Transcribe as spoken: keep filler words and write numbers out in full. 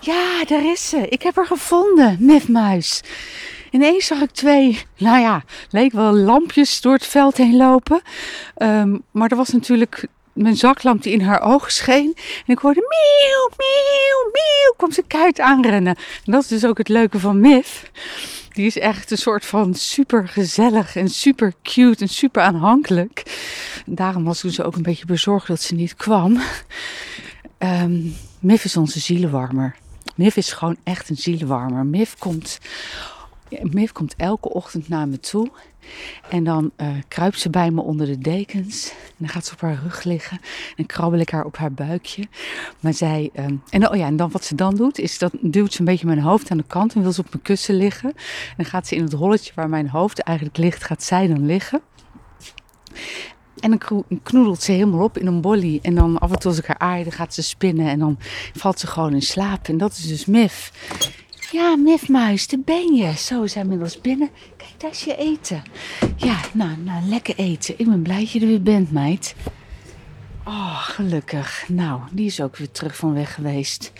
Ja, daar is ze. Ik heb haar gevonden, Mifmuis. Ineens zag ik twee, nou ja, leek wel lampjes door het veld heen lopen. Um, maar er was natuurlijk mijn zaklamp die in haar oog scheen. En ik hoorde miauw, miauw, miauw, kwam ze kuit aanrennen. En dat is dus ook het leuke van Mif. Die is echt een soort van super gezellig en super cute en super aanhankelijk. En daarom was toen ze ook een beetje bezorgd dat ze niet kwam. Um, Mif is onze zielenwarmer. Mif is gewoon echt een zielenwarmer. Mif komt, Mif komt elke ochtend naar me toe. En dan uh, kruipt ze bij me onder de dekens. En dan gaat ze op haar rug liggen. En dan krabbel ik haar op haar buikje. Maar zij, um, en, oh ja, en dan wat ze dan doet, is dat duwt ze een beetje mijn hoofd aan de kant. En wil ze op mijn kussen liggen. En dan gaat ze in het holletje waar mijn hoofd eigenlijk ligt, gaat zij dan liggen. En dan knoedelt ze helemaal op in een bolly. En dan af en toe als ik haar aai, dan gaat ze spinnen. En dan valt ze gewoon in slaap. En dat is dus Mif. Ja, Mifmuis, daar ben je. Zo is hij inmiddels binnen. Kijk, daar is je eten. Ja, nou, nou, lekker eten. Ik ben blij dat je er weer bent, meid. Oh, gelukkig. Nou, die is ook weer terug van weg geweest.